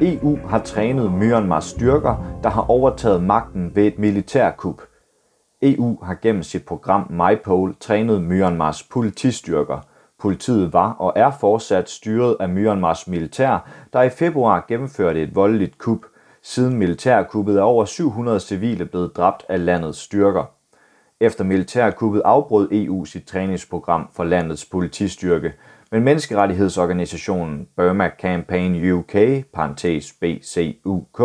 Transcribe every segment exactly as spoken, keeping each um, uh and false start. E U har trænet Myanmars styrker, der har overtaget magten ved et militærkup. E U har gennem sit program MyPol trænet Myanmars politistyrker. Politiet var og er fortsat styret af Myanmars militær, der i februar gennemførte et voldeligt kup. Siden militærkuppet er over syv hundrede civile blevet dræbt af landets styrker. Efter militærkuppet afbrød E U sit træningsprogram for landets politistyrke, men menneskerettighedsorganisationen Burma Campaign U K, B C U K,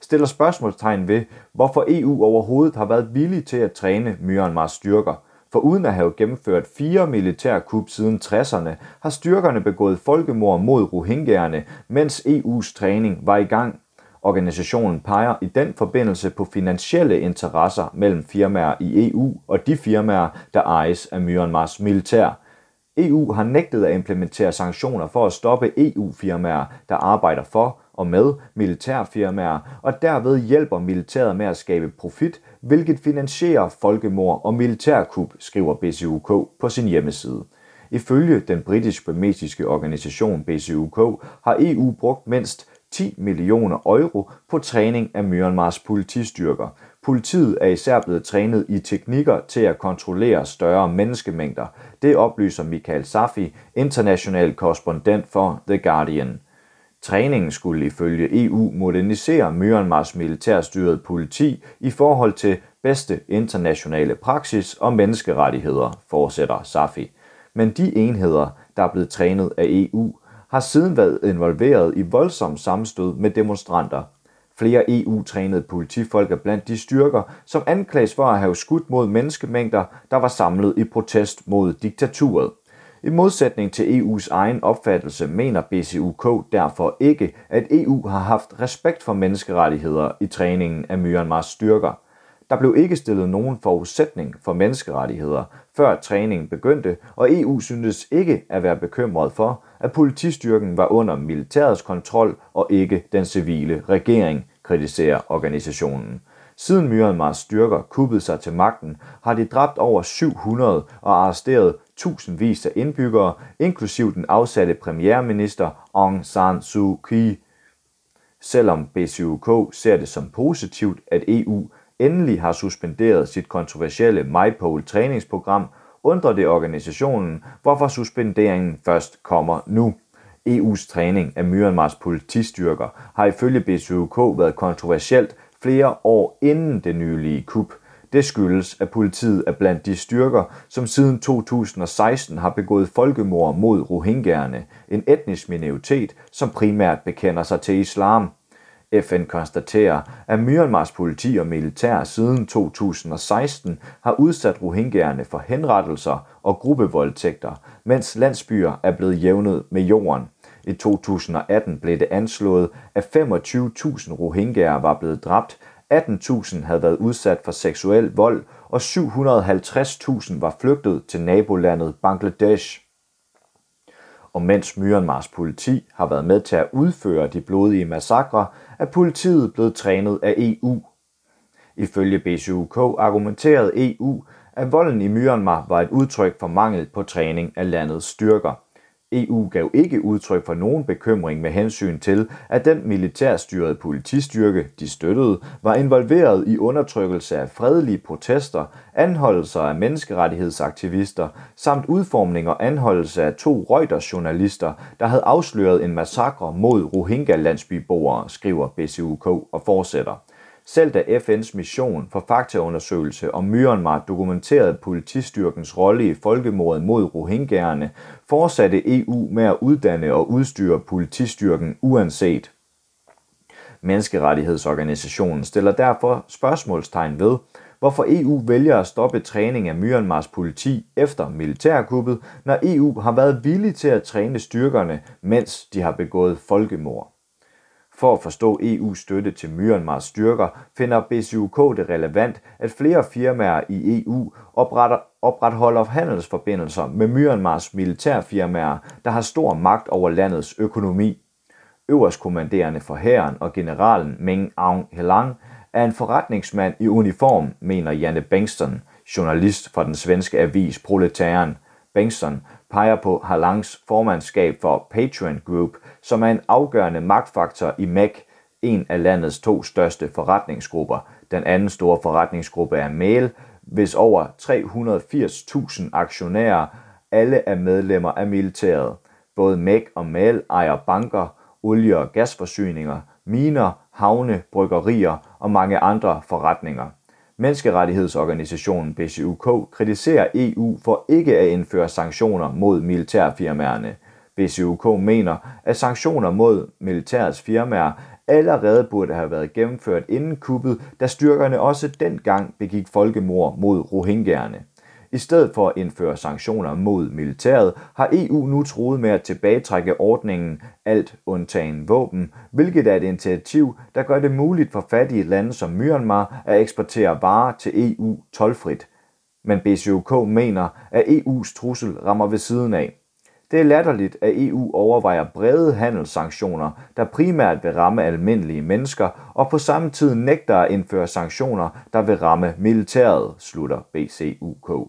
stiller spørgsmålstegn ved, hvorfor E U overhovedet har været villig til at træne Myanmars styrker. For uden at have gennemført fire militærkup siden tresserne, har styrkerne begået folkemord mod Rohingyaerne, mens E U's træning var i gang. Organisationen peger i den forbindelse på finansielle interesser mellem firmaer i E U og de firmaer, der ejes af Myanmars militær. E U har nægtet at implementere sanktioner for at stoppe E U-firmaer, der arbejder for og med militærfirmaer, og derved hjælper militæret med at skabe profit, hvilket finansierer folkemord og militærkup, skriver B C U K på sin hjemmeside. Ifølge den britisk-burmesiske organisation B C U K har E U brugt mindst ti millioner euro på træning af Myanmars politistyrker. Politiet er især blevet trænet i teknikker til at kontrollere større menneskemængder. Det oplyser Michael Safi, international korrespondent for The Guardian. Træningen skulle ifølge E U modernisere Myanmars militærstyret politi i forhold til bedste internationale praksis og menneskerettigheder, fortsætter Safi. Men de enheder, der er blevet trænet af E U, har siden været involveret i voldsom sammenstød med demonstranter. Flere E U-trænede politifolk er blandt de styrker, som anklages for at have skudt mod menneskemængder, der var samlet i protest mod diktaturet. I modsætning til E U's egen opfattelse mener B C U K derfor ikke, at E U har haft respekt for menneskerettigheder i træningen af Myanmars styrker. Der blev ikke stillet nogen forudsætning for menneskerettigheder, før træningen begyndte, og E U syntes ikke at være bekymret for, at politistyrken var under militærets kontrol og ikke den civile regering, kritiserer organisationen. Siden Myanmars styrker kuppede sig til magten, har de dræbt over syv hundrede og arresteret tusindvis af indbyggere, inklusiv den afsatte premierminister Aung San Suu Kyi. Selvom B C U K ser det som positivt, at E U endelig har suspenderet sit kontroversielle MyPol-træningsprogram, undrer det organisationen, hvorfor suspenderingen først kommer nu. E U's træning af Myanmars politistyrker har ifølge B C U K været kontroversielt flere år inden det nylige kup. Det skyldes, at politiet er blandt de styrker, som siden to tusind og seksten har begået folkemord mod Rohingyaerne, en etnisk minoritet, som primært bekender sig til islam. F N konstaterer, at Myanmars politi og militær siden to tusind og seksten har udsat Rohingyaerne for henrettelser og gruppevoldtægter, mens landsbyer er blevet jævnet med jorden. I to tusind og atten blev det anslået, at femogtyve tusind Rohingyaer var blevet dræbt, atten tusind havde været udsat for seksuel vold, og syv hundrede og halvtreds tusind var flygtet til nabolandet Bangladesh. Og mens Myanmars politi har været med til at udføre de blodige massakre, er politiet blevet trænet af E U. Ifølge B C U K argumenterede E U, at volden i Myanmar var et udtryk for mangel på træning af landets styrker. E U gav ikke udtryk for nogen bekymring med hensyn til, at den militærstyrede politistyrke, de støttede, var involveret i undertrykkelse af fredelige protester, anholdelser af menneskerettighedsaktivister, samt udformning og anholdelse af to Reuters-journalister, der havde afsløret en massakre mod Rohingya-landsbyboere, skriver B C U K og fortsætter. Selv da F N's mission for faktaundersøgelse om Myanmar dokumenterede politistyrkens rolle i folkemordet mod Rohingyaerne, fortsatte E U med at uddanne og udstyre politistyrken uanset. Menneskerettighedsorganisationen stiller derfor spørgsmålstegn ved, hvorfor E U vælger at stoppe træning af Myanmars politi efter militærkuppet, når E U har været villig til at træne styrkerne, mens de har begået folkemord. For at forstå E U's støtte til Myanmars styrker, finder B C U K det relevant, at flere firmaer i E U opretholder handelsforbindelser med Myanmars militærfirmaer, der har stor magt over landets økonomi. Øverstkommanderende for hæren og generalen Min Aung Hlaing er en forretningsmand i uniform, mener Janne Bengtsson, journalist fra den svenske avis Proletären. Bengtsson peger på Haalangs formandskab for Patreon Group, som er en afgørende magtfaktor i M E C, en af landets to største forretningsgrupper. Den anden store forretningsgruppe er Mæl, hvis over tre hundrede og firs tusind aktionærer alle er medlemmer af militæret. Både M E C og Mæl ejer banker, olie- og gasforsyninger, miner, havne, bryggerier og mange andre forretninger. Menneskerettighedsorganisationen B C U K kritiserer E U for ikke at indføre sanktioner mod militærfirmaerne. B C U K mener, at sanktioner mod militærets firmaer allerede burde have været gennemført inden kuppet, da styrkerne også dengang begik folkemord mod rohingyaerne. I stedet for at indføre sanktioner mod militæret, har E U nu truet med at tilbagetrække ordningen alt undtagen våben, hvilket er et initiativ, der gør det muligt for fattige lande som Myanmar at eksportere varer til E U toldfrit. Men B C U K mener, at E U's trussel rammer ved siden af. Det er latterligt, at E U overvejer brede handelssanktioner, der primært vil ramme almindelige mennesker, og på samme tid nægter at indføre sanktioner, der vil ramme militæret, slutter B C U K.